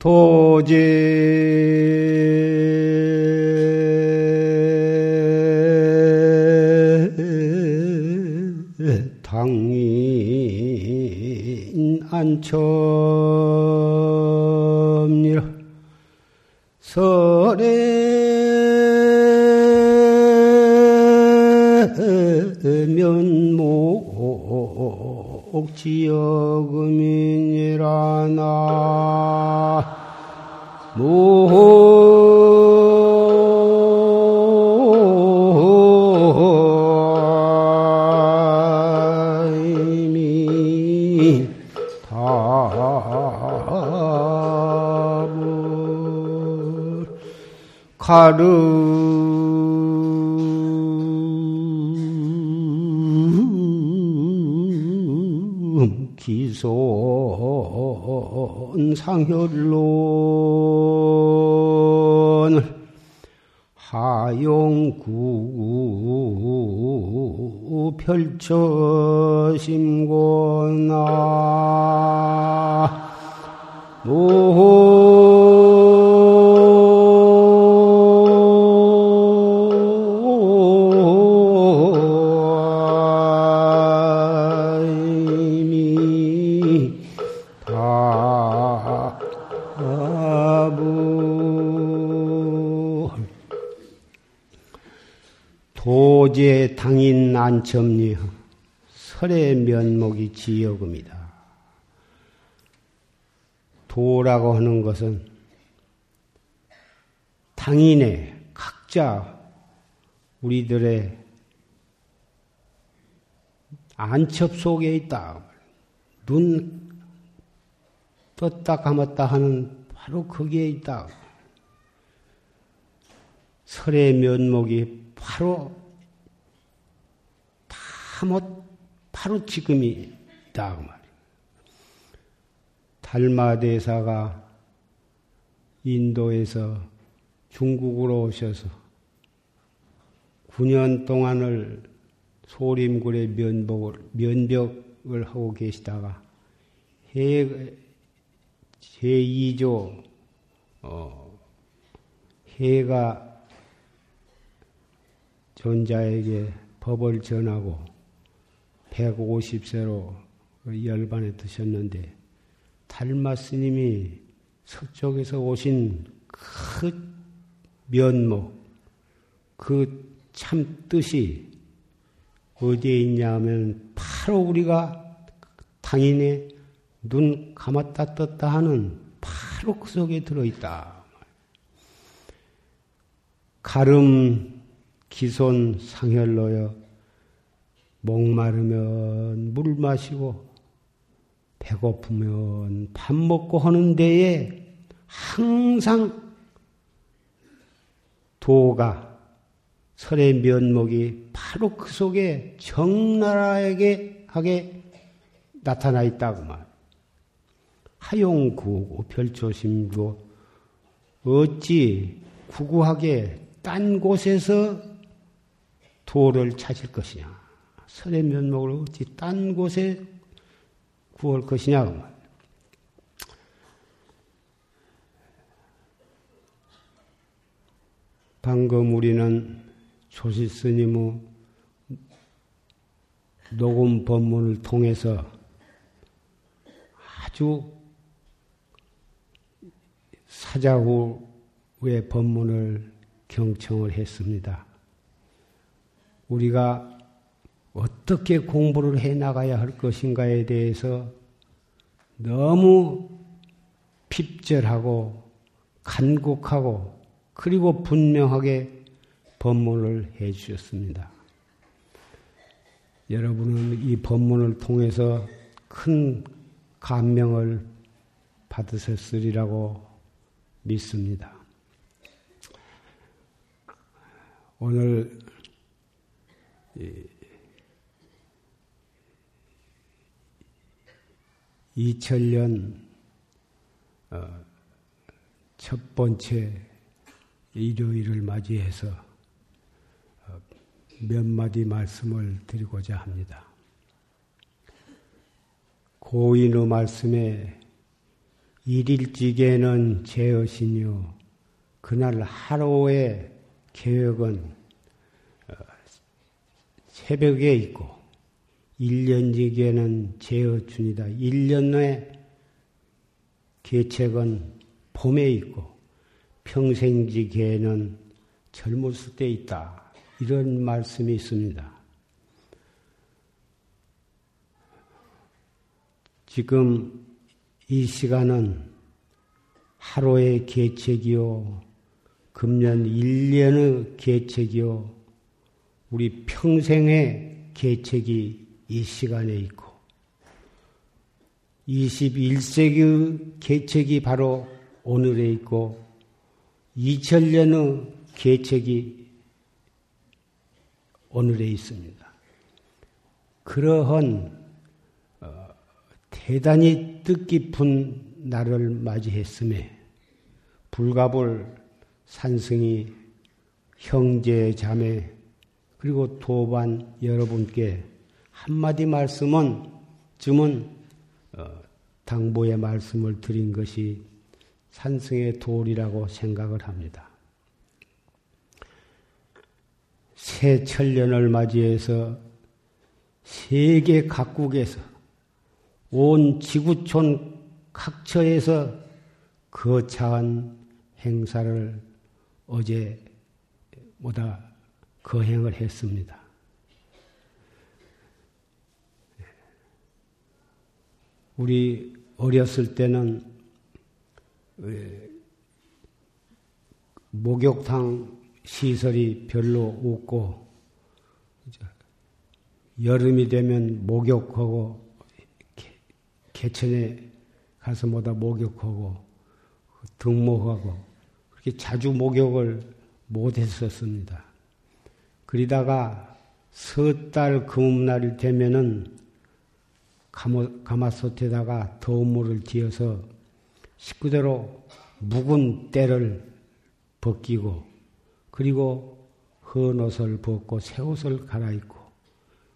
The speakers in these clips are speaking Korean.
도제당인 안첨이라 설해면목 지역음이니라나 모호이미 답을 가름 기손 상혈론 하용구 펼쳐심고나 도제 당인 안첨리허 설의 면목이 지역음이다. 도라고 하는 것은 당인의 각자 우리들의 안첩 속에 있다. 눈 떴다 감았다 하는 바로 거기에 있다. 설의 면목이 바로 바로 지금이다 그 말이에요. 달마대사가 인도에서 중국으로 오셔서 9년 동안을 소림굴의 면벽을 하고 계시다가 제2조 해가 전자에게 법을 전하고 150세로 열반에 드셨는데 달마 스님이 서쪽에서 오신 그 면목, 그 참 뜻이 어디에 있냐 하면 바로 우리가 당인의 눈 감았다 떴다 하는 바로 그 속에 들어있다. 가름 기손 상혈로여 목마르면 물 마시고 배고프면 밥 먹고 하는 데에 항상 도가 설의 면목이 바로 그 속에 정나라에게 하게 나타나 있다구만. 하용구 별초심도 어찌 구구하게 딴 곳에서 도를 찾을 것이냐. 설의 면목을 어찌 딴 곳에 구할 것이냐고. 방금 우리는 조실 스님의 녹음 법문을 통해서 아주 사자후의 법문을 경청을 했습니다. 우리가 어떻게 공부를 해나가야 할 것인가에 대해서 너무 핍절하고 간곡하고 그리고 분명하게 법문을 해 주셨습니다. 여러분은 이 법문을 통해서 큰 감명을 받으셨으리라고 믿습니다. 오늘 이 2000년 첫 번째 일요일을 맞이해서 몇 마디 말씀을 드리고자 합니다. 고인의 말씀에 일일지계는 제엇이뇨 그날 하루의 계획은 새벽에 있고 1년지계는 제어춘이다. 1년의 계책은 봄에 있고 평생지계는 젊었을 때 있다. 이런 말씀이 있습니다. 지금 이 시간은 하루의 계책이요 금년 1년의 계책이요 우리 평생의 계책이 이 시간에 있고 21세기의 계책이 바로 오늘에 있고 2000년의 계책이 오늘에 있습니다. 그러한 대단히 뜻깊은 날을 맞이했음에 불가불 산승이 형제 자매 그리고 도반 여러분께 한마디 말씀은 쯤은 당부의 말씀을 드린 것이 산승의 도리라고 생각을 합니다. 새 천년을 맞이해서 세계 각국에서 온 지구촌 각처에서 거창한 행사를 어제보다 거행을 했습니다. 우리 어렸을 때는 목욕탕 시설이 별로 없고 여름이 되면 목욕하고 개천에 가서 뭐다 목욕하고 등목하고 그렇게 자주 목욕을 못 했었습니다. 그러다가 섣달 금음날이 되면은 가마솥에다가 더운 물을 뒤어서 식구대로 묵은 때를 벗기고 그리고 헌 옷을 벗고 새 옷을 갈아입고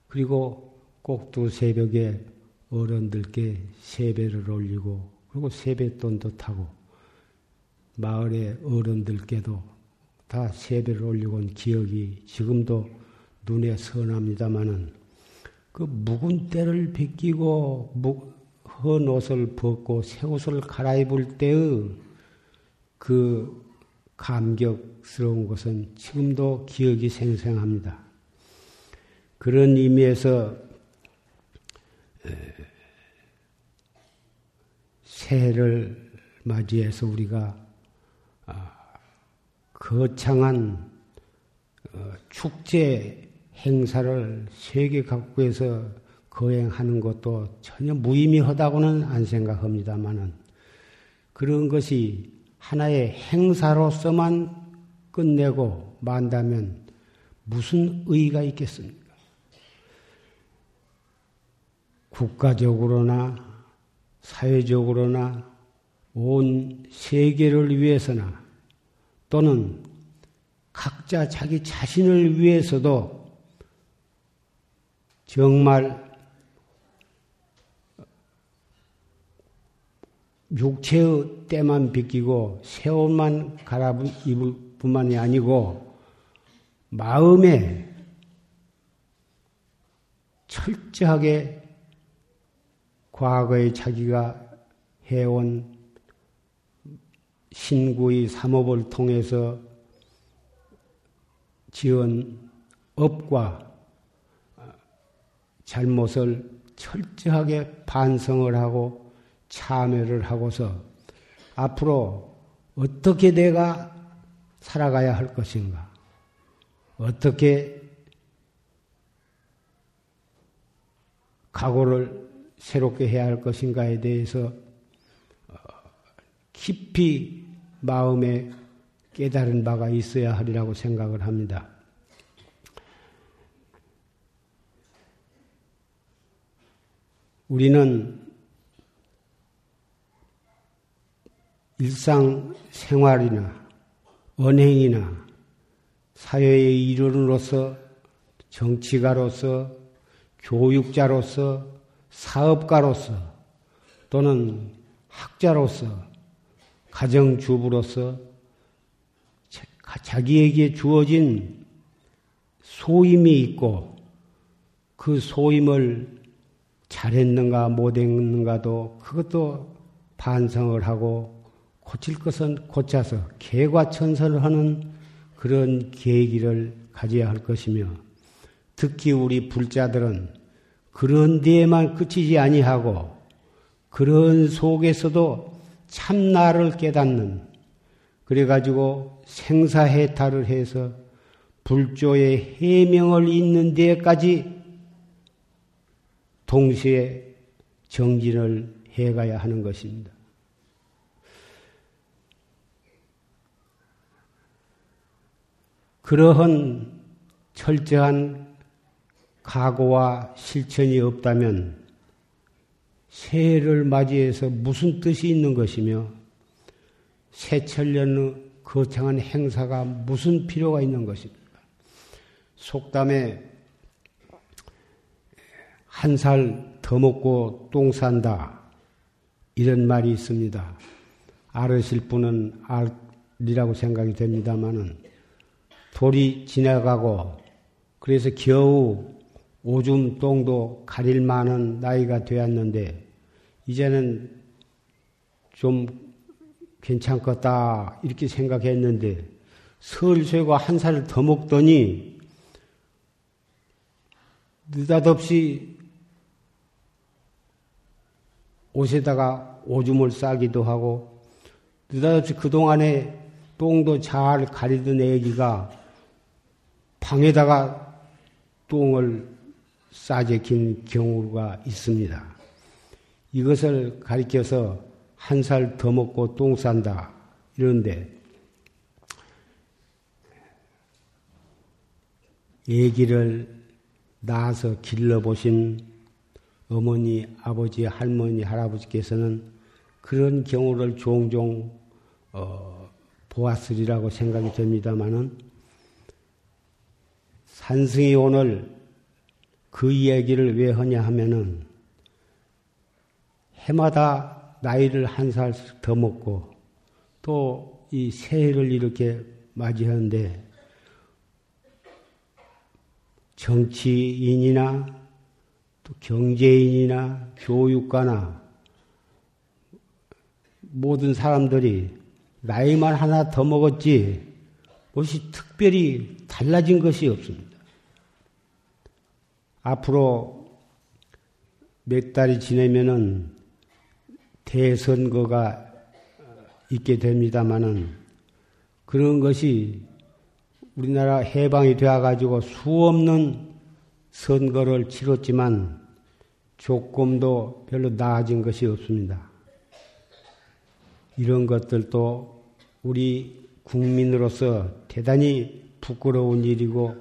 그리고 꼭두 새벽에 어른들께 세배를 올리고 그리고 세뱃돈도 타고 마을의 어른들께도 다 세배를 올리고 온 기억이 지금도 눈에 선합니다마는 그 묵은 때를 벗기고 헌 옷을 벗고 새 옷을 갈아입을 때의 그 감격스러운 것은 지금도 기억이 생생합니다. 그런 의미에서 새해를 맞이해서 우리가 거창한 축제 행사를 세계 각국에서 거행하는 것도 전혀 무의미하다고는 안 생각합니다만은 그런 것이 하나의 행사로서만 끝내고 만다면 무슨 의의가 있겠습니까? 국가적으로나 사회적으로나 온 세계를 위해서나 또는 각자 자기 자신을 위해서도 정말 육체의 때만 벗기고 새 옷만 갈아입을 뿐만이 아니고 마음에 철저하게 과거에 자기가 해온 신구의 삼업을 통해서 지은 업과 잘못을 철저하게 반성을 하고 참회를 하고서 앞으로 어떻게 내가 살아가야 할 것인가, 어떻게 각오를 새롭게 해야 할 것인가에 대해서 깊이 마음에 깨달은 바가 있어야 하리라고 생각을 합니다. 우리는 일상생활이나 언행이나 사회의 일원으로서 정치가로서 교육자로서 사업가로서 또는 학자로서, 가정주부로서 자기에게 주어진 소임이 있고 그 소임을 잘했는가 못했는가도 그것도 반성을 하고 고칠 것은 고쳐서 개과천선을 하는 그런 계기를 가져야 할 것이며, 특히 우리 불자들은 그런 데에만 그치지 아니하고 그런 속에서도 참나를 깨닫는, 그래가지고 생사해탈을 해서 불조의 해명을 잇는 데까지 동시에 정진을 해가야 하는 것입니다. 그러한 철저한 각오와 실천이 없다면 새해를 맞이해서 무슨 뜻이 있는 것이며 새천년의 거창한 행사가 무슨 필요가 있는 것입니까? 속담에 한 살 더 먹고 똥 산다 이런 말이 있습니다. 알으실 분은 알이라고 생각이 됩니다마는 돌이 지나가고 그래서 겨우 오줌 똥도 가릴 만한 나이가 되었는데 이제는 좀 괜찮겠다 이렇게 생각했는데 설쇠고 한 살을 더 먹더니 느닷없이 옷에다가 오줌을 싸기도 하고 느닷없이 그동안에 똥도 잘 가리던 애기가 방에다가 똥을 싸제킨 경우가 있습니다. 이것을 가리켜서 한 살 더 먹고 똥 싼다 이런데 애기를 낳아서 길러보신 어머니, 아버지, 할머니, 할아버지께서는 그런 경우를 종종 보았으리라고 생각이 됩니다마는 산승이 오늘 그 이야기를 왜 하냐 하면은 해마다 나이를 한 살씩 더 먹고 또 이 새해를 이렇게 맞이하는데 정치인이나 또 경제인이나 교육가나 모든 사람들이 나이만 하나 더 먹었지 무엇이 특별히 달라진 것이 없습니다. 앞으로 몇 달이 지내면은 대선거가 있게 됩니다마는 그런 것이 우리나라 해방이 되어가지고 수없는 선거를 치렀지만 조금도 별로 나아진 것이 없습니다. 이런 것들도 우리 국민으로서 대단히 부끄러운 일이고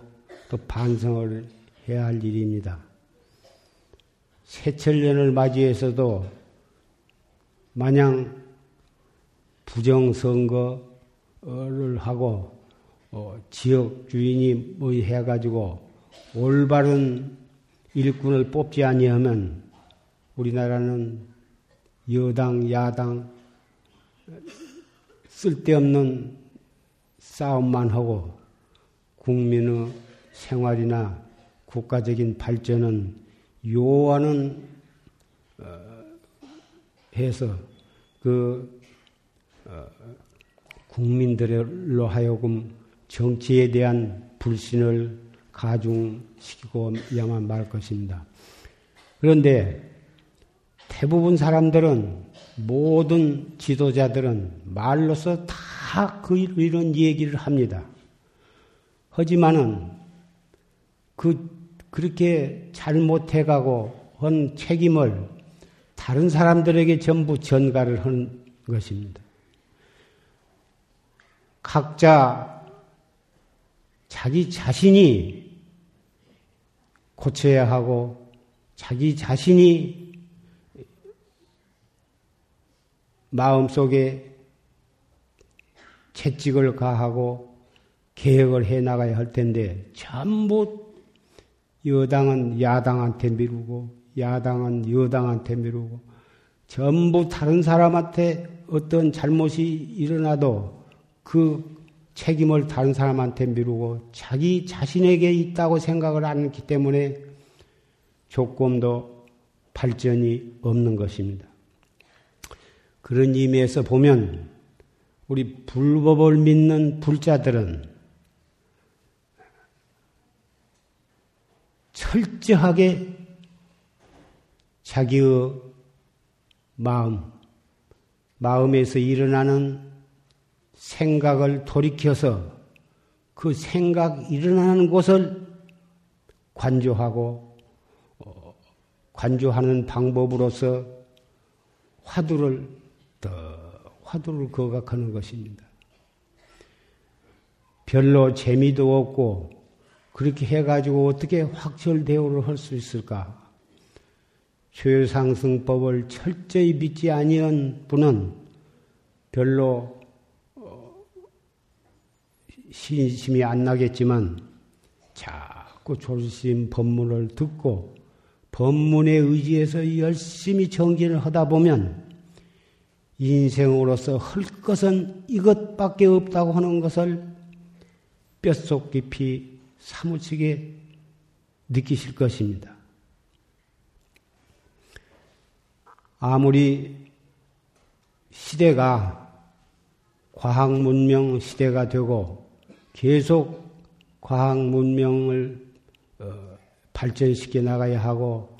또 반성을 해야 할 일입니다. 새천년을 맞이해서도 마냥 부정선거를 하고 지역 주인이 뭐 해가지고 올바른 일꾼을 뽑지 아니하면 우리나라는 여당, 야당 쓸데없는 싸움만 하고 국민의 생활이나 국가적인 발전은 요하는 해서 그 국민들로 하여금 정치에 대한 불신을 가중시키고야만 말 것입니다. 그런데 대부분 사람들은 모든 지도자들은 말로서 다 그 이런 얘기를 합니다. 하지만은 그렇게 잘못해가고 한 책임을 다른 사람들에게 전부 전가를 한 것입니다. 각자 자기 자신이 고쳐야 하고 자기 자신이 마음속에 채찍을 가하고 개혁을 해나가야 할 텐데 전부 여당은 야당한테 미루고 야당은 여당한테 미루고 전부 다른 사람한테 어떤 잘못이 일어나도 그 책임을 다른 사람한테 미루고 자기 자신에게 있다고 생각을 안 했기 때문에 조금도 발전이 없는 것입니다. 그런 의미에서 보면 우리 불법을 믿는 불자들은 철저하게 자기의 마음에서 일어나는 생각을 돌이켜서 그 생각 일어나는 곳을 관조하고 관조하는 방법으로서 화두를 거각하는 것입니다. 별로 재미도 없고 그렇게 해가지고 어떻게 확철대오를 할 수 있을까? 조요상승법을 철저히 믿지 아니한 분은 별로 신심이 안 나겠지만 자꾸 조심 법문을 듣고 법문에 의지해서 열심히 정진을 하다 보면 인생으로서 할 것은 이것밖에 없다고 하는 것을 뼛속 깊이 사무치게 느끼실 것입니다. 아무리 시대가 과학 문명 시대가 되고 계속 과학 문명을 발전시켜 나가야 하고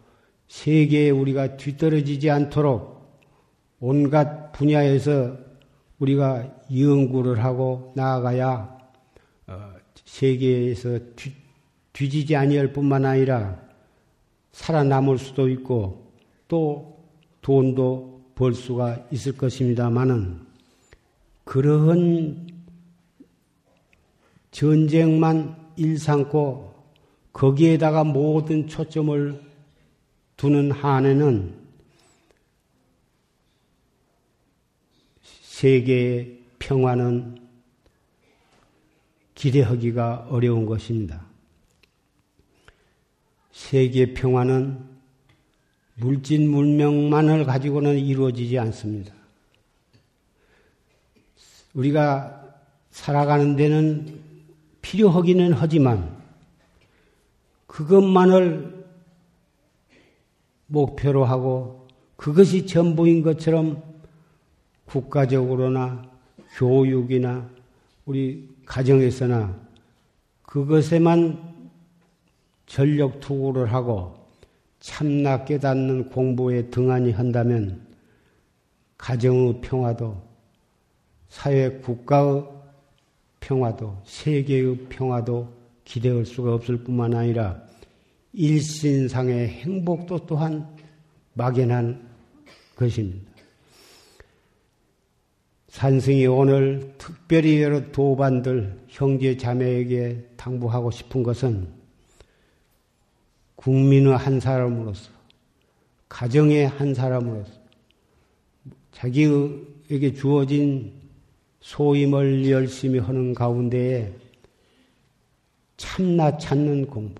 세계에 우리가 뒤떨어지지 않도록 온갖 분야에서 우리가 연구를 하고 나아가야 세계에서 뒤지지 아니할 뿐만 아니라 살아남을 수도 있고 또 돈도 벌 수가 있을 것입니다마는 그러한 전쟁만 일삼고 거기에다가 모든 초점을 두는 한에는 세계의 평화는 기대하기가 어려운 것입니다. 세계 평화는 물질 문명만을 가지고는 이루어지지 않습니다. 우리가 살아가는 데는 필요하기는 하지만 그것만을 목표로 하고 그것이 전부인 것처럼 국가적으로나 교육이나 우리 가정에서나 그것에만 전력 투구를 하고 참나 깨닫는 공부에 등한히 한다면 가정의 평화도 사회 국가의 평화도 세계의 평화도 기대할 수가 없을 뿐만 아니라 일신상의 행복도 또한 막연한 것입니다. 산승이 오늘 특별히 여러 도반들 형제 자매에게 당부하고 싶은 것은 국민의 한 사람으로서, 가정의 한 사람으로서 자기에게 주어진 소임을 열심히 하는 가운데에 참나 찾는 공부,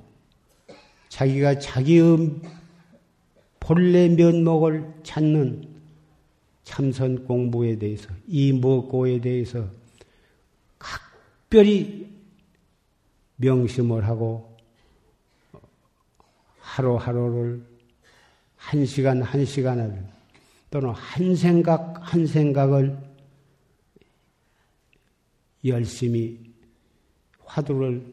자기가 자기의 본래 면목을 찾는 참선 공부에 대해서, 이 먹고에 대해서 각별히 명심을 하고 하루하루를 한 시간 한 시간을 또는 한 생각 한 생각을 열심히 화두를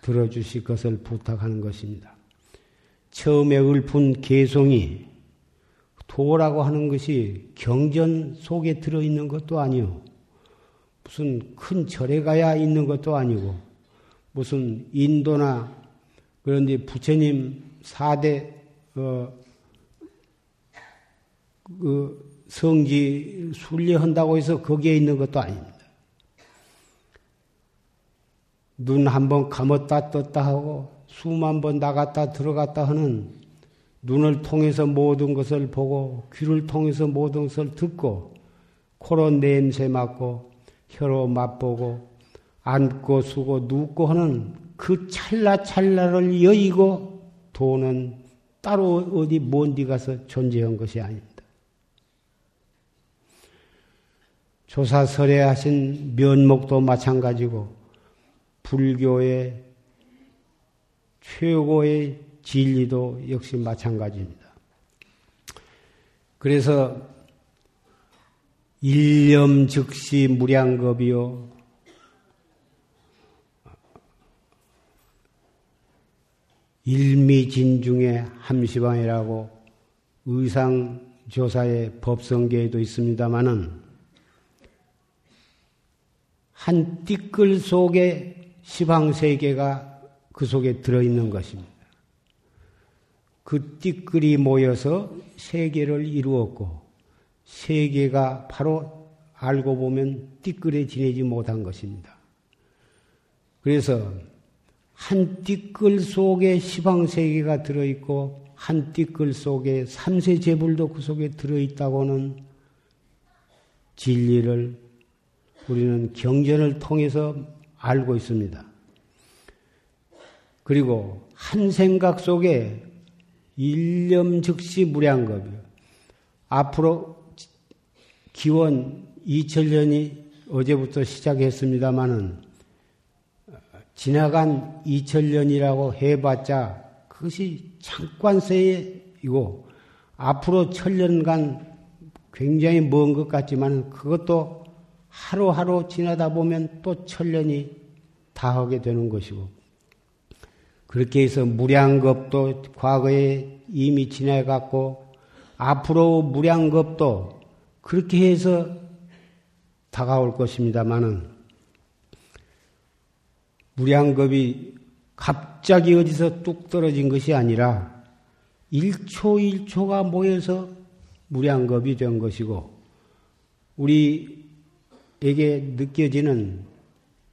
들어주실 것을 부탁하는 것입니다. 처음에 읊은 개송이 도라고 하는 것이 경전 속에 들어있는 것도 아니요. 무슨 큰 절에 가야 있는 것도 아니고 무슨 인도나 그런데 부처님 4대 성지 순례한다고 해서 거기에 있는 것도 아닙니다. 눈 한 번 감았다 떴다 하고 숨 한 번 나갔다 들어갔다 하는 눈을 통해서 모든 것을 보고 귀를 통해서 모든 것을 듣고 코로 냄새 맡고 혀로 맛보고 안고 수고 눕고 하는 그 찰나찰나를 여의고 도는 따로 어디 먼 데 가서 존재한 것이 아닙니다. 조사 설해하신 면목도 마찬가지고 불교의 최고의 진리도 역시 마찬가지입니다. 그래서 일념 즉시 무량겁이요 일미진중의 함시방이라고 의상조사의 법성계에도 있습니다마는 한 띠끌 속에 시방세계가 그 속에 들어있는 것입니다. 그 띠끌이 모여서 세계를 이루었고 세계가 바로 알고 보면 띠끌에 지내지 못한 것입니다. 그래서 한 띠끌 속에 시방세계가 들어있고 한 띠끌 속에 삼세제불도 그 속에 들어있다고는 진리를 우리는 경전을 통해서 알고 있습니다. 그리고 한 생각 속에 일념 즉시 무량겁이요. 앞으로 기원 2000년이 어제부터 시작했습니다마는 지나간 2000년이라고 해봤자 그것이 잠깐새이고 앞으로 1000년간 굉장히 먼 것 같지만 그것도 하루하루 지나다 보면 또 1000년이 다하게 되는 것이고 그렇게 해서 무량겁도 과거에 이미 지나갔고 앞으로 무량겁도 그렇게 해서 다가올 것입니다마는 무량겁이 갑자기 어디서 뚝 떨어진 것이 아니라 1초 1초가 모여서 무량겁이 된 것이고 우리에게 느껴지는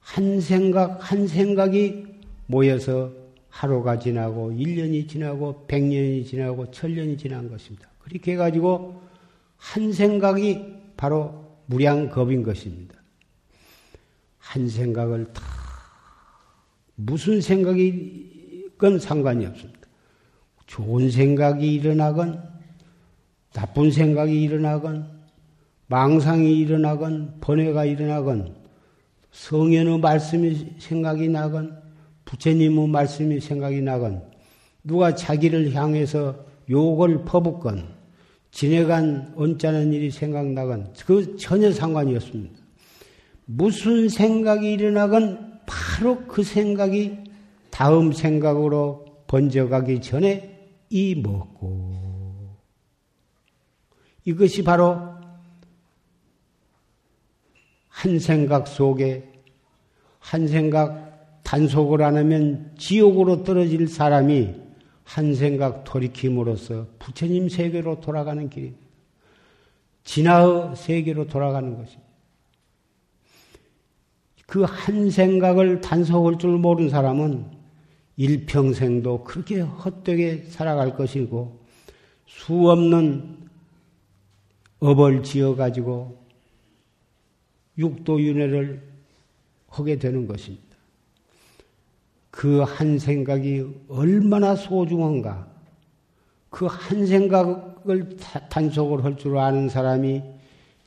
한 생각 한 생각이 모여서 하루가 지나고 1년이 지나고 100년이 지나고 1000년이 지난 것입니다. 그렇게 해가지고 한 생각이 바로 무량겁인 것입니다. 한 생각을 다 무슨 생각이건 상관이 없습니다. 좋은 생각이 일어나건 나쁜 생각이 일어나건 망상이 일어나건 번뇌가 일어나건 성현의 말씀이 생각이 나건 부처님의 말씀이 생각이 나건 누가 자기를 향해서 욕을 퍼붓건 지내간 언짢은 일이 생각나건 그 전혀 상관이 없습니다. 무슨 생각이 일어나건 바로 그 생각이 다음 생각으로 번져가기 전에 이 먹고 이것이 바로 한 생각 속에 한 생각 단속을 안 하면 지옥으로 떨어질 사람이 한 생각 돌이킴으로써 부처님 세계로 돌아가는 길입니다. 진아의 세계로 돌아가는 것입니다. 그 한 생각을 단속할 줄 모르는 사람은 일평생도 그렇게 헛되게 살아갈 것이고 수없는 업을 지어가지고 육도윤회를 하게 되는 것입니다. 그 한 생각이 얼마나 소중한가. 그 한 생각을 단속을 할 줄 아는 사람이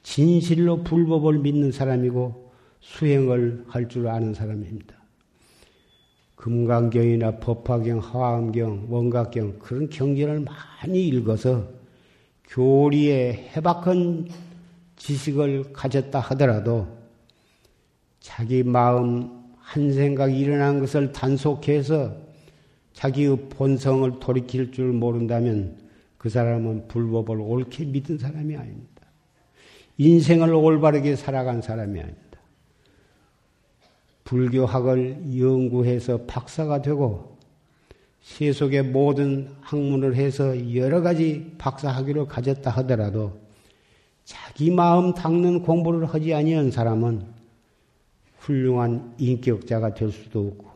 진실로 불법을 믿는 사람이고 수행을 할 줄 아는 사람입니다. 금강경이나 법화경, 화엄경, 원각경 그런 경전을 많이 읽어서 교리의 해박한 지식을 가졌다 하더라도 자기 마음 한 생각이 일어난 것을 단속해서 자기의 본성을 돌이킬 줄 모른다면 그 사람은 불법을 옳게 믿은 사람이 아닙니다. 인생을 올바르게 살아간 사람이 아닙니다. 불교학을 연구해서 박사가 되고 세속의 모든 학문을 해서 여러 가지 박사학위를 가졌다 하더라도 자기 마음 닦는 공부를 하지 아니한 사람은 훌륭한 인격자가 될 수도 없고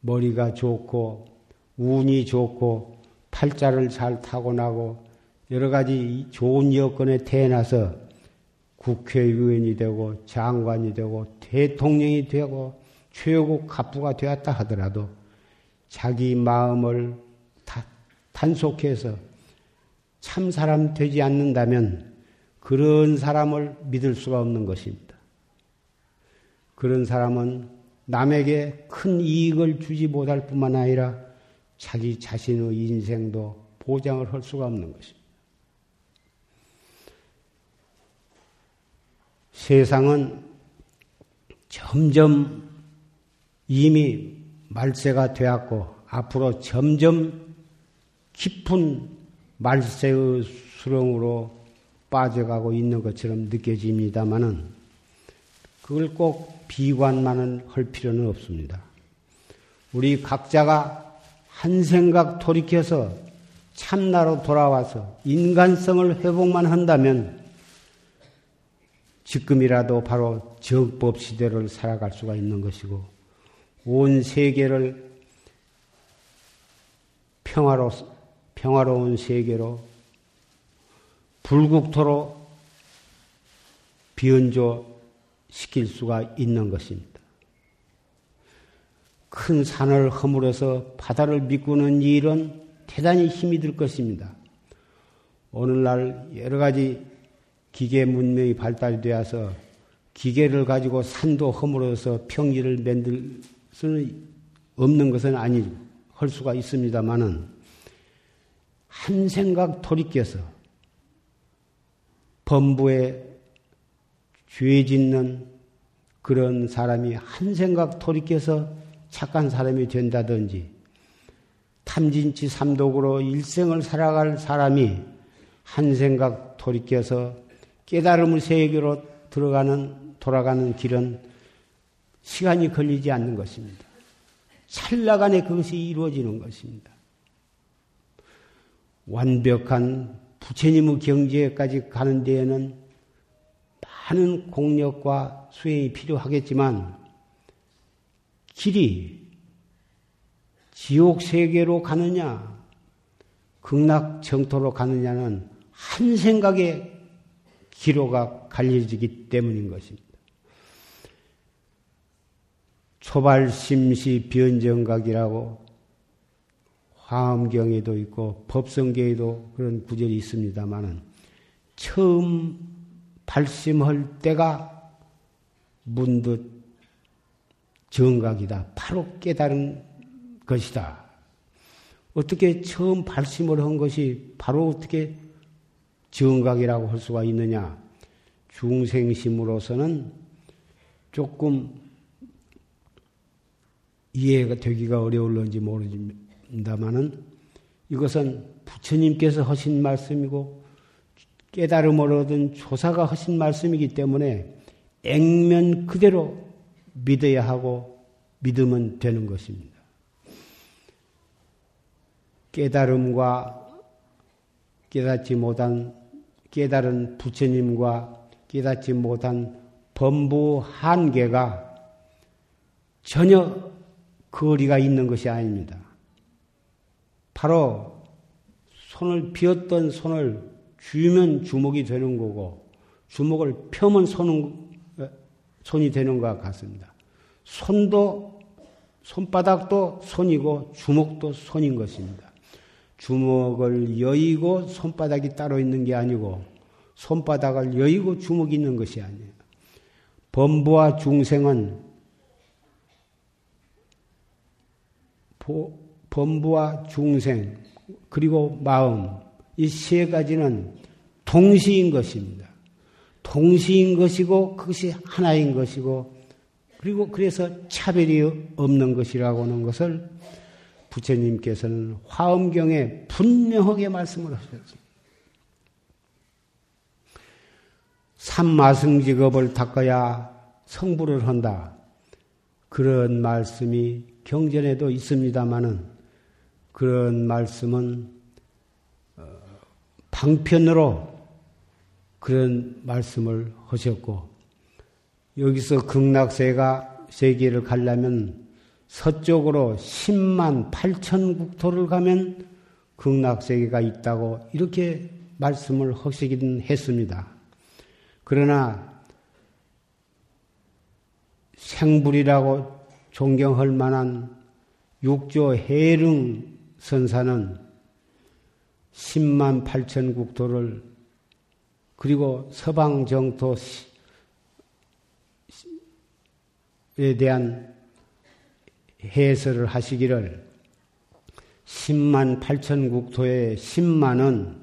머리가 좋고 운이 좋고 팔자를 잘 타고나고 여러 가지 좋은 여건에 태어나서 국회의원이 되고 장관이 되고 대통령이 되고 최고 갑부가 되었다 하더라도 자기 마음을 단속해서 참 사람 되지 않는다면 그런 사람을 믿을 수가 없는 것입니다. 그런 사람은 남에게 큰 이익을 주지 못할 뿐만 아니라 자기 자신의 인생도 보장을 할 수가 없는 것입니다. 세상은 점점 이미 말세가 되었고 앞으로 점점 깊은 말세의 수렁으로 빠져가고 있는 것처럼 느껴집니다마는 그걸 꼭 비관만은 할 필요는 없습니다. 우리 각자가 한 생각 돌이켜서 참나로 돌아와서 인간성을 회복만 한다면 지금이라도 바로 정법 시대를 살아갈 수가 있는 것이고 온 세계를 평화로운 세계로 불국토로 변조시킬 수가 있는 것입니다. 큰 산을 허물어서 바다를 메꾸는 일은 대단히 힘이 들 것입니다. 오늘날 여러 가지 기계 문명이 발달되어서 기계를 가지고 산도 허물어서 평지를 만들 수는 없는 것은 아니고 할 수가 있습니다마는 한 생각 돌이켜서 범부에 죄 짓는 그런 사람이 한 생각 돌이켜서 착한 사람이 된다든지 탐진치 삼독으로 일생을 살아갈 사람이 한 생각 돌이켜서 깨달음의 세계로 돌아가는 길은 시간이 걸리지 않는 것입니다. 찰나간에 그것이 이루어지는 것입니다. 완벽한 부처님의 경지에까지 가는 데에는 많은 공력과 수행이 필요하겠지만 길이 지옥 세계로 가느냐 극락 정토로 가느냐는 한 생각에 기로가 갈려지기 때문인 것입니다. 초발심시 변정각이라고 화엄경에도 있고 법성경에도 그런 구절이 있습니다마는 처음 발심할 때가 문득 정각이다. 바로 깨달은 것이다. 어떻게 처음 발심을 한 것이 바로 어떻게 정각이라고 할 수가 있느냐. 중생심으로서는 조금 이해가 되기가 어려울런지 모릅니다마는 이것은 부처님께서 하신 말씀이고 깨달음을 얻은 조사가 하신 말씀이기 때문에 액면 그대로 믿어야 하고 믿으면 되는 것입니다. 깨달음과 깨달은 부처님과 깨닫지 못한 범부 한계가 전혀 거리가 있는 것이 아닙니다. 바로 비었던 손을 쥐면 주먹이 되는 거고 주먹을 펴면 손이 되는 것 같습니다. 손바닥도 손이고 주먹도 손인 것입니다. 주먹을 여의고 손바닥이 따로 있는 게 아니고 손바닥을 여의고 주먹이 있는 것이 아니에요. 범부와 중생은 범부와 중생 그리고 마음 이 세 가지는 동시인 것입니다. 동시인 것이고 그것이 하나인 것이고 그리고 그래서 차별이 없는 것이라고 하는 것을 부처님께서는 화엄경에 분명하게 말씀을 하셨습니다. 삼마승직업을 닦아야 성불을 한다. 그런 말씀이 경전에도 있습니다마는 그런 말씀은 방편으로 그런 말씀을 하셨고 여기서 극락세가 세계를 가려면 서쪽으로 10만 8천 국토를 가면 극락세계가 있다고 이렇게 말씀을 하시긴 했습니다. 그러나 생불이라고 존경할 만한 육조 해릉 선사는 108,000 국토를 그리고 서방 정토에 대한 해설을 하시기를 108,000 국토의 10만은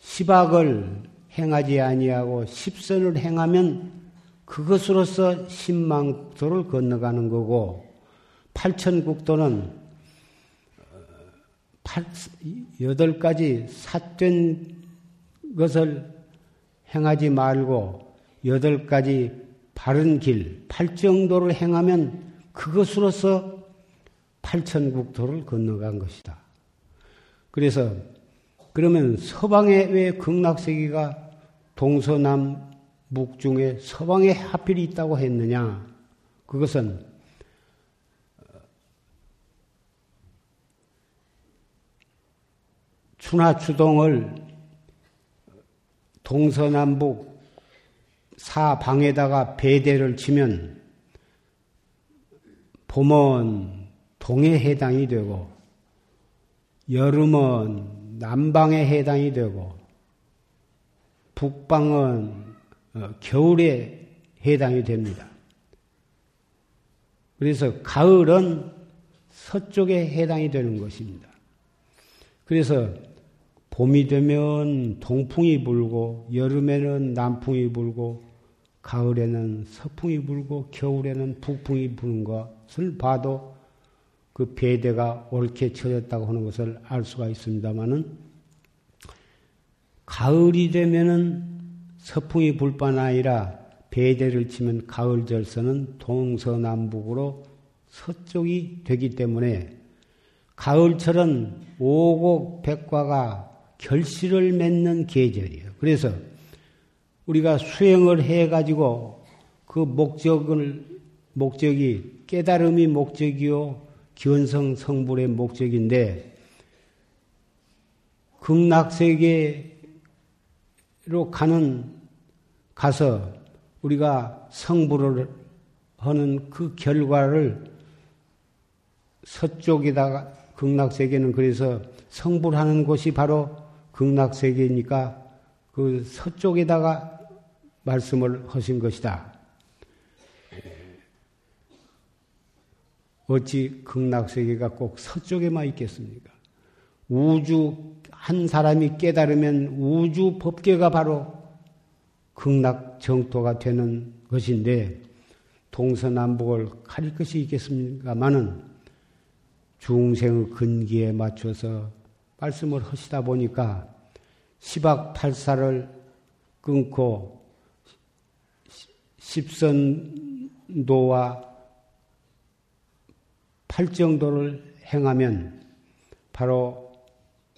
10악을 행하지 아니하고 10선을 행하면 그것으로서 10만 국토를 건너가는 거고 8,000 국토는 8가지 삿된 것을 행하지 말고 8가지 바른 길, 8정도를 행하면 그것으로서 8,000 국토를 건너간 것이다. 그래서 그러면 서방에 왜 극락세계가 동서남북 중에 서방에 하필 있다고 했느냐? 그것은 추나추동을 동서남북 사방에다가 배대를 치면 봄은 동에 해당이 되고 여름은 남방에 해당이 되고 북방은 겨울에 해당이 됩니다. 그래서 가을은 서쪽에 해당이 되는 것입니다. 그래서 봄이 되면 동풍이 불고 여름에는 남풍이 불고 가을에는 서풍이 불고 겨울에는 북풍이 부는 것을 봐도 그 배대가 옳게 쳐졌다고 하는 것을 알 수가 있습니다만은 가을이 되면은 서풍이 불 뿐 아니라 배대를 치면 가을 절서는 동서남북으로 서쪽이 되기 때문에 가을철은 오곡백과가 결실을 맺는 계절이에요. 그래서 우리가 수행을 해가지고 그 목적이 깨달음이 목적이요 견성 성불의 목적인데 극락세계로 가서 우리가 성불을 하는 그 결과를 서쪽에다가 극락세계는 그래서 성불하는 곳이 바로 극락세계니까 그 서쪽에다가 말씀을 하신 것이다. 어찌 극락세계가 꼭 서쪽에만 있겠습니까? 우주 한 사람이 깨달으면 우주 법계가 바로 극락 정토가 되는 것인데 동서남북을 가릴 것이 있겠습니까마는 중생의 근기에 맞춰서 말씀을 하시다 보니까 10악 8사를 끊고 10선도와 8정도를 행하면 바로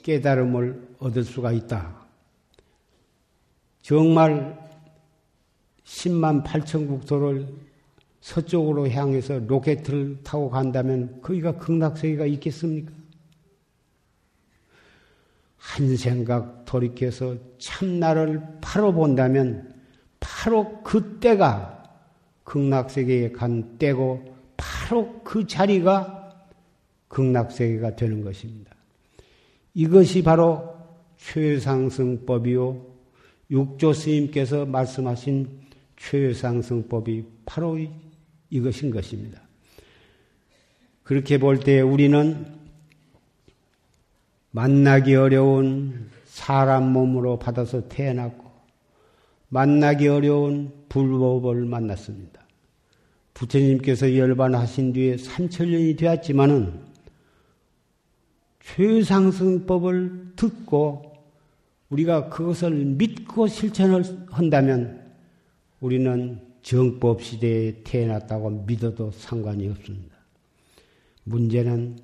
깨달음을 얻을 수가 있다. 정말 108,000 국토를 서쪽으로 향해서 로켓을 타고 간다면 거기가 극락세계가 있겠습니까? 한 생각 돌이켜서 참나를 바로 본다면 바로 그때가 극락세계에 간 때고 바로 그 자리가 극락세계가 되는 것입니다. 이것이 바로 최상승법이요 육조 스님께서 말씀하신 최상승법이 바로 이것인 것입니다. 그렇게 볼 때 우리는 만나기 어려운 사람 몸으로 받아서 태어났고 만나기 어려운 불법을 만났습니다. 부처님께서 열반하신 뒤에 3000년이 되었지만은 최상승법을 듣고 우리가 그것을 믿고 실천을 한다면 우리는 정법 시대에 태어났다고 믿어도 상관이 없습니다. 문제는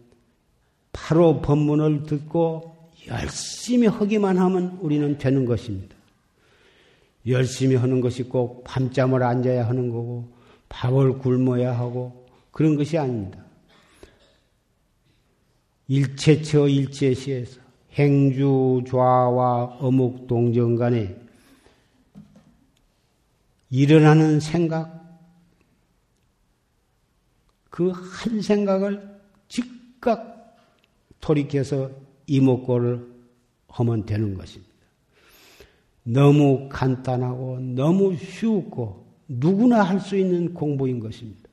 바로 법문을 듣고 열심히 하기만 하면 우리는 되는 것입니다. 열심히 하는 것이 꼭 밤잠을 안 자야 하는 거고 밥을 굶어야 하고 그런 것이 아닙니다. 일체처 일체시에서 행주좌와 어묵동정 간에 일어나는 생각, 그 한 생각을 즉각 돌이켜서 이목구를 하면 되는 것입니다. 너무 간단하고 너무 쉽고 누구나 할 수 있는 공부인 것입니다.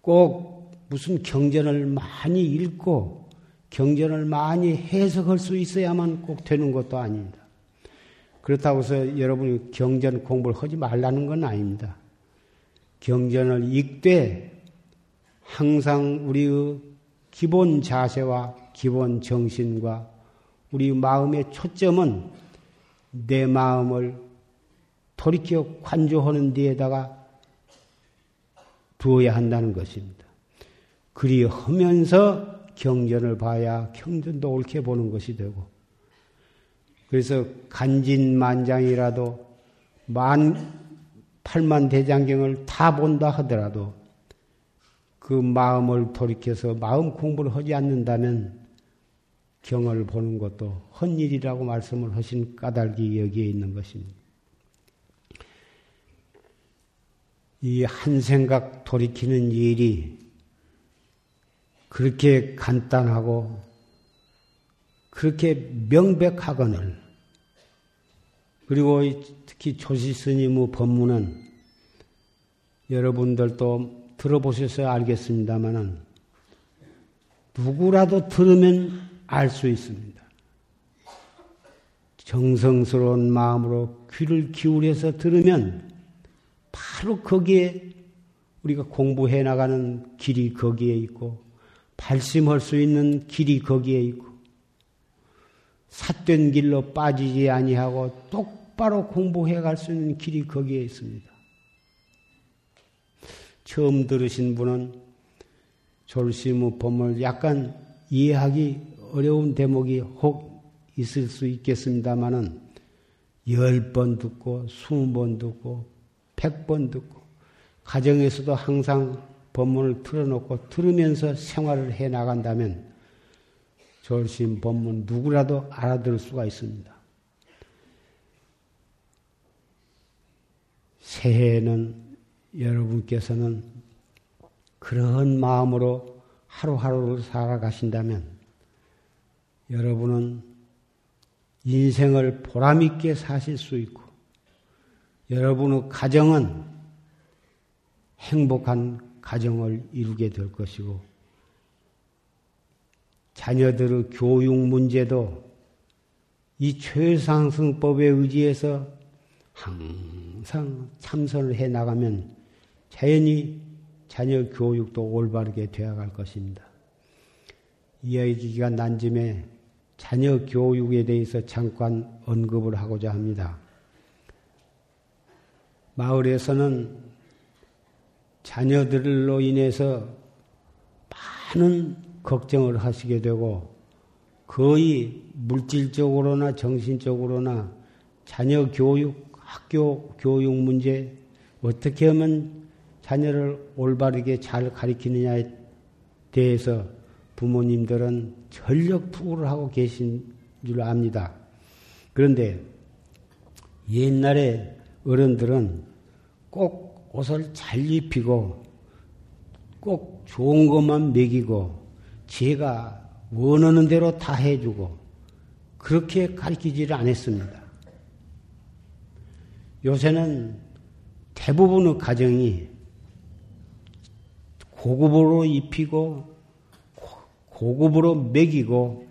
꼭 무슨 경전을 많이 읽고 경전을 많이 해석할 수 있어야만 꼭 되는 것도 아닙니다. 그렇다고 해서 여러분이 경전 공부를 하지 말라는 건 아닙니다. 경전을 읽되 항상 우리의 기본 자세와 기본 정신과 우리 마음의 초점은 내 마음을 돌이켜 관조하는 데에다가 두어야 한다는 것입니다. 그리하면서 경전을 봐야 경전도 옳게 보는 것이 되고, 그래서 간진만장이라도 8만 대장경을 다 본다 하더라도 그 마음을 돌이켜서 마음 공부를 하지 않는다면 경을 보는 것도 헛 일이라고 말씀을 하신 까닭이 여기에 있는 것입니다. 이 한 생각 돌이키는 일이 그렇게 간단하고 그렇게 명백하거늘, 그리고 특히 조시스님의 법문은 여러분들도 들어보셔서 알겠습니다마는 누구라도 들으면 알 수 있습니다. 정성스러운 마음으로 귀를 기울여서 들으면 바로 거기에 우리가 공부해 나가는 길이 거기에 있고, 발심할 수 있는 길이 거기에 있고, 삿된 길로 빠지지 아니하고 똑바로 공부해 갈 수 있는 길이 거기에 있습니다. 처음 들으신 분은 졸심의 법문을 약간 이해하기 어려운 대목이 혹 있을 수 있겠습니다마는 10번 듣고 20번 듣고 100번 듣고 가정에서도 항상 법문을 틀어놓고 들으면서 생활을 해 나간다면 졸심 법문 누구라도 알아들을 수가 있습니다. 새해에는 여러분께서는 그러한 마음으로 하루하루를 살아가신다면 여러분은 인생을 보람있게 사실 수 있고, 여러분의 가정은 행복한 가정을 이루게 될 것이고, 자녀들의 교육 문제도 이 최상승법에 의지해서 항상 참선을 해나가면 자연히 자녀 교육도 올바르게 되어갈 것입니다. 이야기가 난쯤에 자녀 교육에 대해서 잠깐 언급을 하고자 합니다. 마을에서는 자녀들로 인해서 많은 걱정을 하시게 되고, 거의 물질적으로나 정신적으로나 자녀 교육, 학교 교육 문제, 어떻게 하면 자녀를 올바르게 잘 가르치느냐에 대해서 부모님들은 전력 투구를 하고 계신 줄 압니다. 그런데 옛날에 어른들은 꼭 옷을 잘 입히고 꼭 좋은 것만 먹이고 제가 원하는 대로 다 해주고 그렇게 가르치지를 않았습니다. 요새는 대부분의 가정이 고급으로 입히고 고급으로 먹이고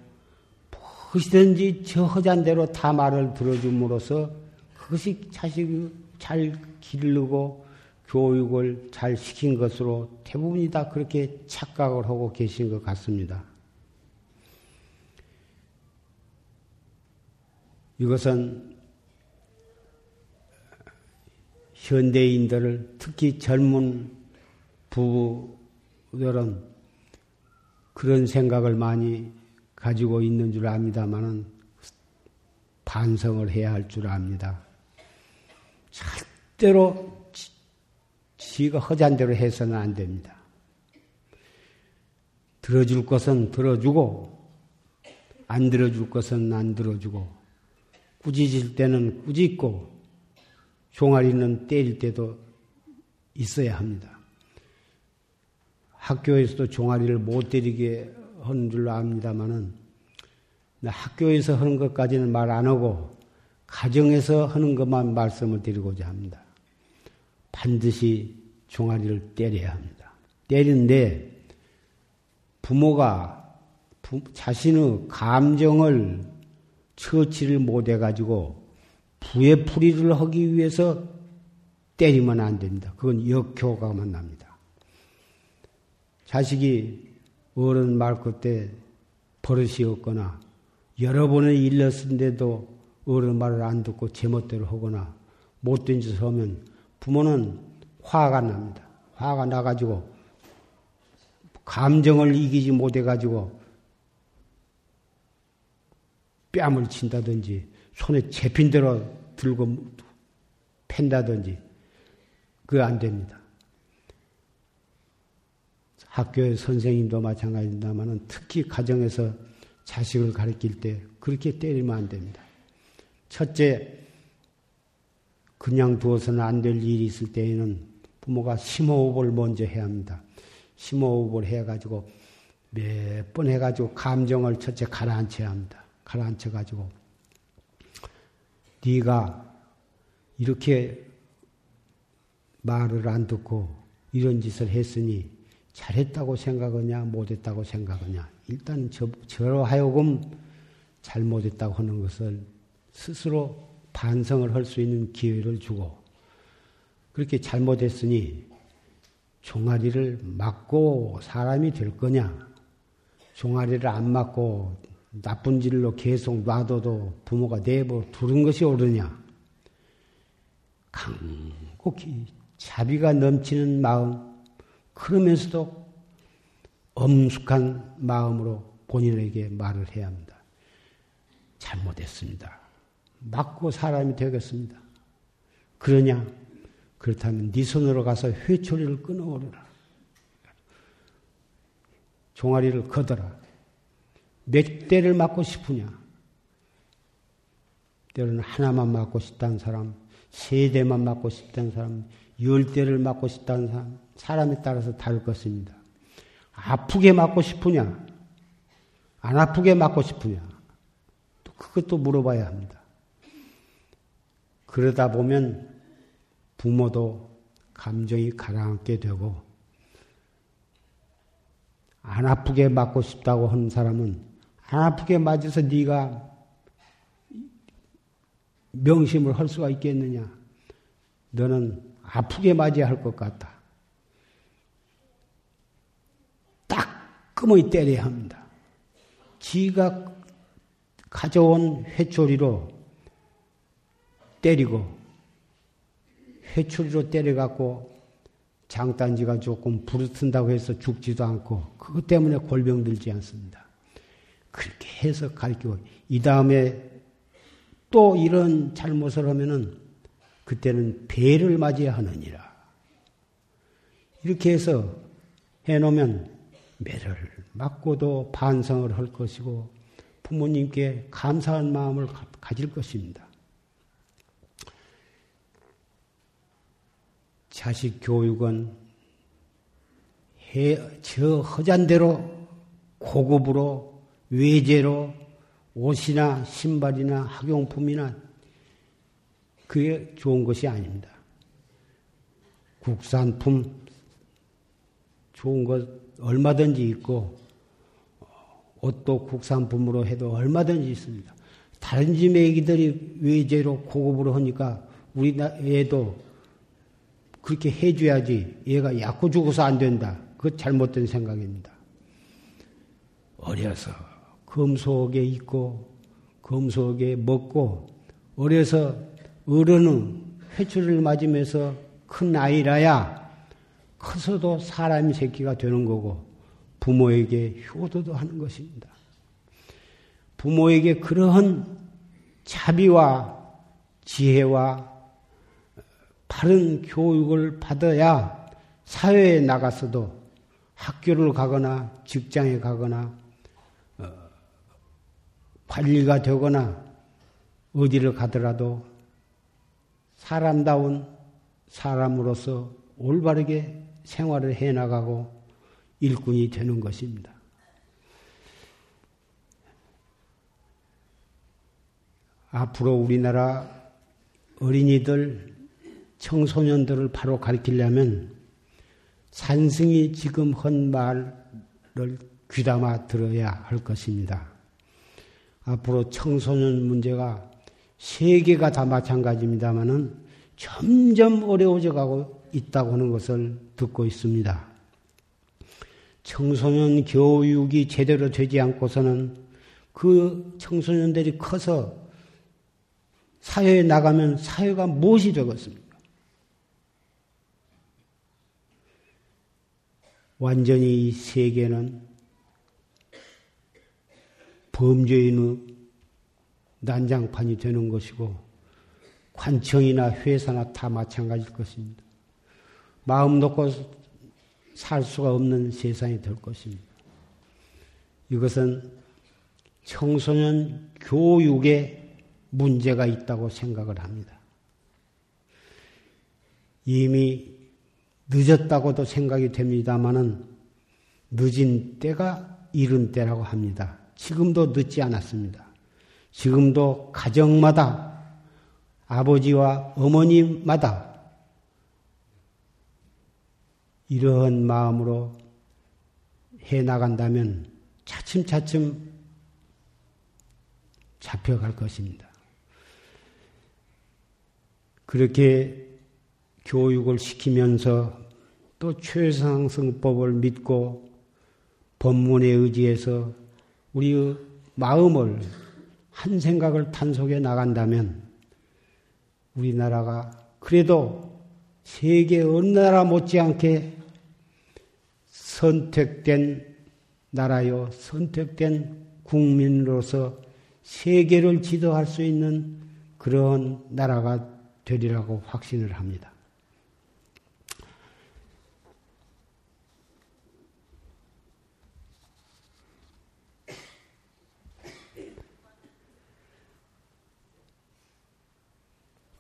무엇이든지 저 허잔대로 다 말을 들어줌으로써 그것이 자식을 잘 기르고 교육을 잘 시킨 것으로 대부분이 다 그렇게 착각을 하고 계신 것 같습니다. 이것은 현대인들을, 특히 젊은 부부들은 그런 생각을 많이 가지고 있는 줄 압니다마는 반성을 해야 할 줄 압니다. 절대로 지가 허잔대로 해서는 안 됩니다. 들어줄 것은 들어주고, 안 들어줄 것은 안 들어주고, 꾸짖을 때는 꾸짖고, 종아리는 때릴 때도 있어야 합니다. 학교에서도 종아리를 못 때리게 하는 줄로 압니다마는 학교에서 하는 것까지는 말 안 하고 가정에서 하는 것만 말씀을 드리고자 합니다. 반드시 종아리를 때려야 합니다. 때리는데 부모가 자신의 감정을 처치를 못해가지고 부해풀이를 하기 위해서 때리면 안 됩니다. 그건 역효과가 납니다. 자식이 어른 말고 때 버릇이 없거나 여러 번을 일렀는데도 어른 말을 안 듣고 제멋대로 하거나 못된 짓을 하면 부모는 화가 납니다. 화가 나가지고 감정을 이기지 못해가지고 뺨을 친다든지 손에 잡힌 대로 들고 팬다든지 그거 안 됩니다. 학교의 선생님도 마찬가지입니다만 특히 가정에서 자식을 가르칠 때 그렇게 때리면 안 됩니다. 첫째, 그냥 두어서는 안 될 일이 있을 때에는 부모가 심호흡을 먼저 해야 합니다. 심호흡을 해가지고 몇 번 해가지고 감정을 첫째 가라앉혀야 합니다. 가라앉혀가지고 네가 이렇게 말을 안 듣고 이런 짓을 했으니 잘했다고 생각하냐 못했다고 생각하냐 일단 저로 하여금 잘못했다고 하는 것을 스스로 반성을 할 수 있는 기회를 주고 그렇게 잘못했으니 종아리를 맞고 사람이 될 거냐 종아리를 안 맞고 나쁜 짓로 계속 놔둬도 부모가 내버려 두는 것이 옳으냐 강곡히 자비가 넘치는 마음 그러면서도 엄숙한 마음으로 본인에게 말을 해야 합니다. 잘못했습니다. 맞고 사람이 되겠습니다. 그러냐? 그렇다면 네 손으로 가서 회초리를 끊어오르라. 종아리를 거더라. 몇 대를 맞고 싶으냐? 때로는 하나만 맞고 싶다는 사람, 세 대만 맞고 싶다는 사람, 10대를 맞고 싶다는 사람, 사람에 따라서 다를 것입니다. 아프게 맞고 싶으냐? 안 아프게 맞고 싶으냐? 또 그것도 물어봐야 합니다. 그러다 보면 부모도 감정이 가라앉게 되고 안 아프게 맞고 싶다고 하는 사람은 안 아프게 맞아서 네가 명심을 할 수가 있겠느냐. 너는 아프게 맞아야 할 것 같다. 딱 끄머니 때려야 합니다. 지가 가져온 회초리로 때리고 회초리로 때려갖고 장단지가 조금 부르튼다고 해서 죽지도 않고 그것 때문에 골병 들지 않습니다. 그렇게 해서 가르치고 이 다음에 또 이런 잘못을 하면은 그때는 배를 맞아야 하느니라. 이렇게 해서 해놓으면 매를 맞고도 반성을 할 것이고 부모님께 감사한 마음을 가질 것입니다. 자식 교육은 저 허잔대로 고급으로 외제로 옷이나 신발이나 학용품이나 그게 좋은 것이 아닙니다. 국산품 좋은 것 얼마든지 있고 옷도 국산품으로 해도 얼마든지 있습니다. 다른 집 애기들이 외제로 고급으로 하니까 우리 애도 그렇게 해줘야지 얘가 약고 죽어서 안 된다. 그것 잘못된 생각입니다. 어려서 검소하게 입고 검소하게 먹고 어려서 어른은 회초리를 맞으면서 큰 아이라야 커서도 사람 새끼가 되는 거고 부모에게 효도도 하는 것입니다. 부모에게 그러한 자비와 지혜와 바른 교육을 받아야 사회에 나가서도 학교를 가거나 직장에 가거나 관리가 되거나 어디를 가더라도 사람다운 사람으로서 올바르게 생활을 해나가고 일꾼이 되는 것입니다. 앞으로 우리나라 어린이들, 청소년들을 바로 가르치려면 산승이 지금 한 말을 귀담아 들어야 할 것입니다. 앞으로 청소년 문제가 세계가 다 마찬가지입니다마는 점점 어려워져가고 있다고 하는 것을 듣고 있습니다. 청소년 교육이 제대로 되지 않고서는 그 청소년들이 커서 사회에 나가면 사회가 무엇이 되겠습니까? 완전히 이 세계는 범죄인의 난장판이 되는 것이고 관청이나 회사나 다 마찬가지일 것입니다. 마음 놓고 살 수가 없는 세상이 될 것입니다. 이것은 청소년 교육에 문제가 있다고 생각을 합니다. 이미 늦었다고도 생각이 됩니다마는 늦은 때가 이른 때라고 합니다. 지금도 늦지 않았습니다. 지금도 가정마다 아버지와 어머니마다 이러한 마음으로 해나간다면 차츰차츰 잡혀갈 것입니다. 그렇게 교육을 시키면서 또 최상승법을 믿고 법문에 의지해서 우리의 마음을 한 생각을 탄속해 나간다면 우리나라가 그래도 세계 어느 나라 못지않게 선택된 나라요, 선택된 국민으로서 세계를 지도할 수 있는 그런 나라가 되리라고 확신을 합니다.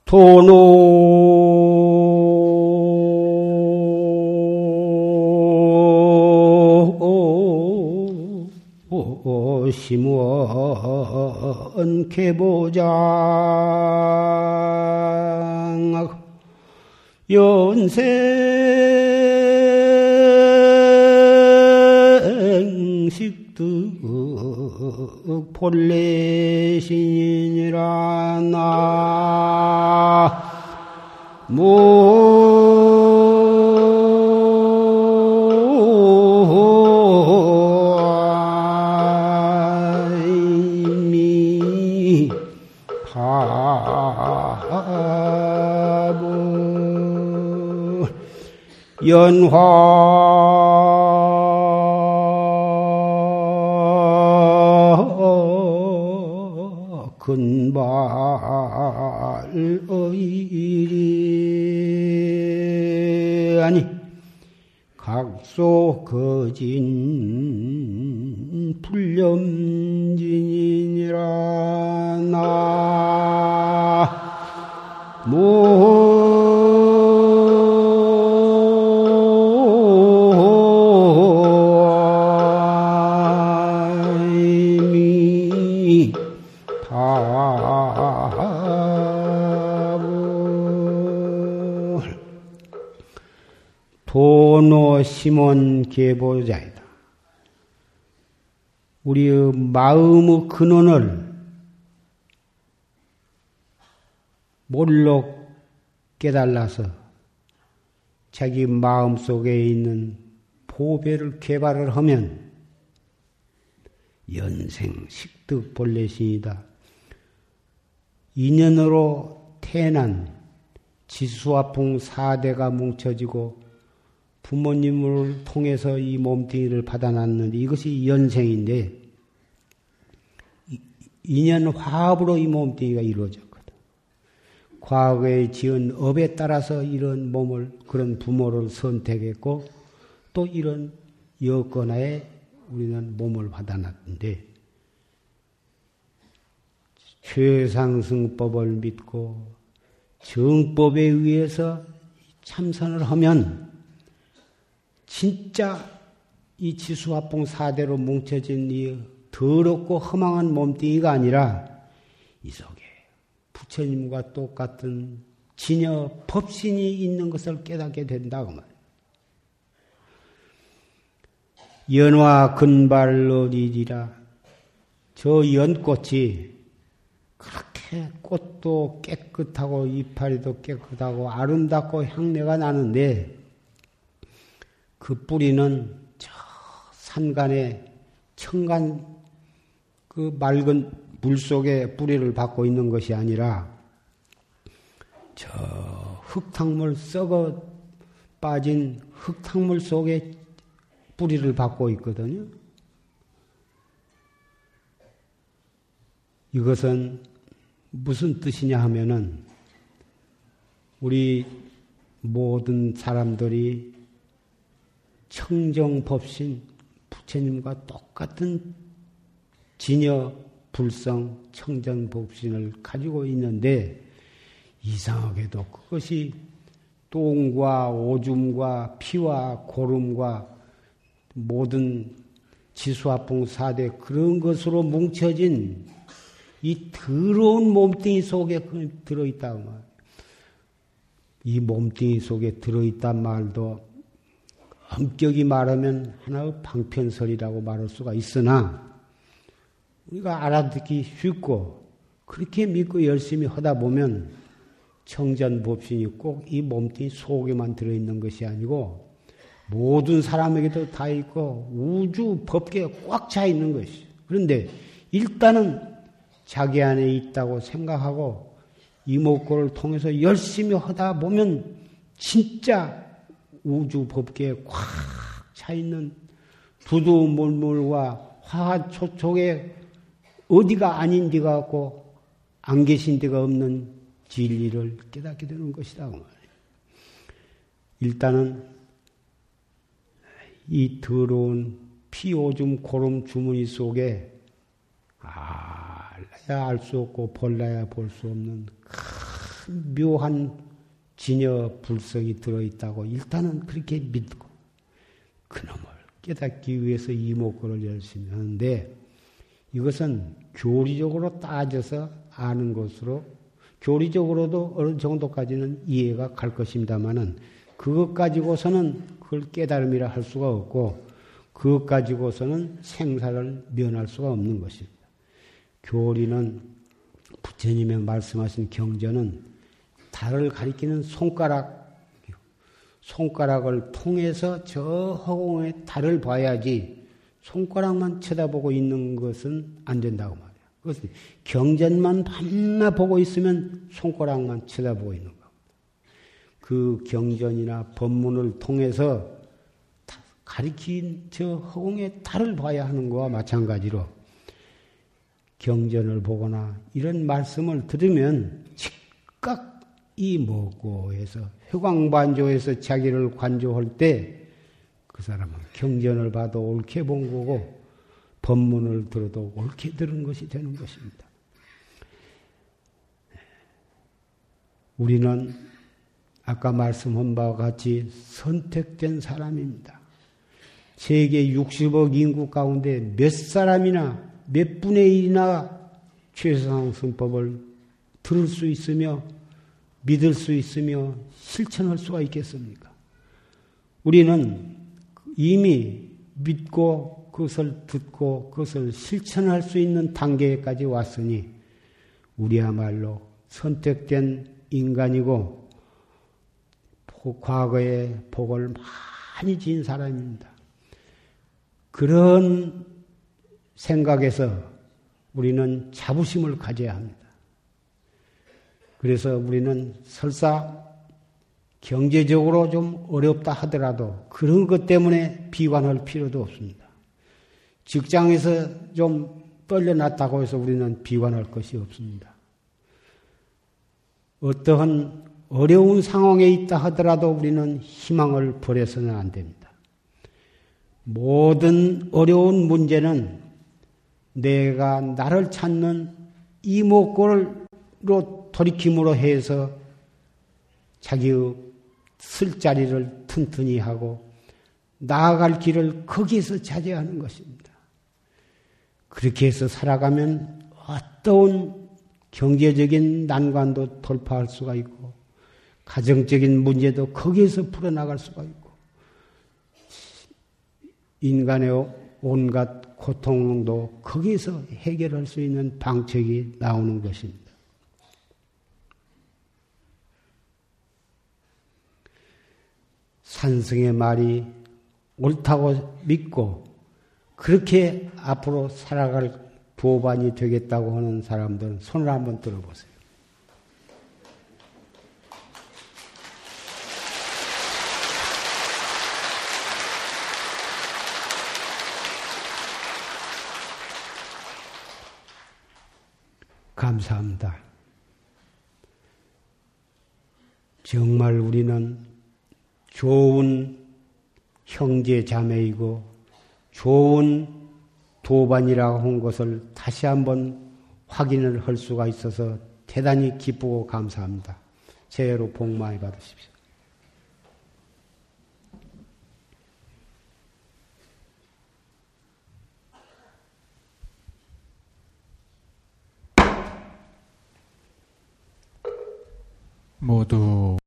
도노 심원 개보장 연생식득 본래신이라 나무 연화 근발의 일이 아니 각소 거진 불념진이라 나무 도노 심원 계보자이다. 우리의 마음의 근원을 몰록 깨달아서 자기 마음 속에 있는 보배를 개발을 하면 연생 식득 본래신이다. 인연으로 태어난 지수화풍 4대가 뭉쳐지고 부모님을 통해서 이 몸뚱이를 받아놨는데 이것이 연생인데 인연 화합으로 이 몸뚱이가 이루어졌거든. 과거에 지은 업에 따라서 이런 몸을 그런 부모를 선택했고 또 이런 여건하에 우리는 몸을 받아놨는데 최상승법을 믿고 정법에 의해서 참선을 하면 진짜 이 지수화풍 4대로 뭉쳐진 이 더럽고 허망한 몸뚱이가 아니라 이 속에 부처님과 똑같은 진여 법신이 있는 것을 깨닫게 된다. 연화 근발론이니라. 저 연꽃이 그렇게 꽃도 깨끗하고 이파리도 깨끗하고 아름답고 향내가 나는데 그 뿌리는 저 산간에 청간 그 맑은 물 속에 뿌리를 받고 있는 것이 아니라 저 흙탕물 썩어 빠진 흙탕물 속에 뿌리를 받고 있거든요. 이것은 무슨 뜻이냐 하면은 우리 모든 사람들이 청정법신 부처님과 똑같은 진여 불성 청정법신을 가지고 있는데 이상하게도 그것이 똥과 오줌과 피와 고름과 모든 지수화풍 사대 그런 것으로 뭉쳐진 이 더러운 몸뚱이 속에 들어있다 말이에요. 이 몸뚱이 속에 들어있단 말도 엄격히 말하면 하나의 방편설이라고 말할 수가 있으나 우리가 알아듣기 쉽고 그렇게 믿고 열심히 하다 보면 청전법신이 꼭 이 몸뚱이 속에만 들어있는 것이 아니고 모든 사람에게도 다 있고 우주 법계에 꽉 차 있는 것이죠. 그런데 일단은 자기 안에 있다고 생각하고 이목구를 통해서 열심히 하다 보면 진짜 우주 법계에 꽉 차 있는 두두물물과 화하초촉에 어디가 아닌 데가 없고 안 계신 데가 없는 진리를 깨닫게 되는 것이다. 일단은 이 더러운 피오줌 고름 주머니 속에 알라야 알 수 없고 볼라야 볼 수 없는 큰 묘한 진여 불성이 들어있다고 일단은 그렇게 믿고 그놈을 깨닫기 위해서 이목구를 열심히 하는데 이것은 교리적으로 따져서 아는 것으로 교리적으로도 어느 정도까지는 이해가 갈 것입니다만은 그것 가지고서는 그걸 깨달음이라 할 수가 없고 그것 가지고서는 생사를 면할 수가 없는 것입니다. 교리는 부처님의 말씀하신 경전은 달을 가리키는 손가락을 통해서 저 허공에 달을 봐야지 손가락만 쳐다보고 있는 것은 안 된다고 말이야. 그것은 경전만 밤낮 보고 있으면 손가락만 쳐다보고 있는 겁니다. 그 경전이나 법문을 통해서 가리킨 저 허공에 달을 봐야 하는 것과 마찬가지로 경전을 보거나 이런 말씀을 들으면 즉각 이 뭐고에서 회광반조에서 자기를 관조할 때 그 사람은 경전을 봐도 옳게 본 거고 법문을 들어도 옳게 들은 것이 되는 것입니다. 우리는 아까 말씀한 바와 같이 선택된 사람입니다. 세계 60억 인구 가운데 몇 사람이나 몇 분의 1이나 최상승법을 들을 수 있으며 믿을 수 있으며 실천할 수가 있겠습니까? 우리는 이미 믿고 그것을 듣고 그것을 실천할 수 있는 단계까지 왔으니 우리야말로 선택된 인간이고 과거에 복을 많이 지은 사람입니다. 그런 생각에서 우리는 자부심을 가져야 합니다. 그래서 우리는 설사 경제적으로 좀 어렵다 하더라도 그런 것 때문에 비관할 필요도 없습니다. 직장에서 좀 떨려났다고 해서 우리는 비관할 것이 없습니다. 어떠한 어려운 상황에 있다 하더라도 우리는 희망을 버려서는 안 됩니다. 모든 어려운 문제는 내가 나를 찾는 이목구로 돌이킴으로 해서 자기의 쓸 자리를 튼튼히 하고 나아갈 길을 거기에서 찾아야 하는 것입니다. 그렇게 해서 살아가면 어떤 경제적인 난관도 돌파할 수가 있고 가정적인 문제도 거기에서 풀어나갈 수가 있고 인간의 온갖 고통도 거기에서 해결할 수 있는 방책이 나오는 것입니다. 산승의 말이 옳다고 믿고 그렇게 앞으로 살아갈 도반이 되겠다고 하는 사람들은 손을 한번 들어보세요. 감사합니다. 정말 우리는 좋은 형제 자매이고 좋은 도반이라고 한 것을 다시 한번 확인을 할 수가 있어서 대단히 기쁘고 감사합니다. 새해로 복 많이 받으십시오. 모두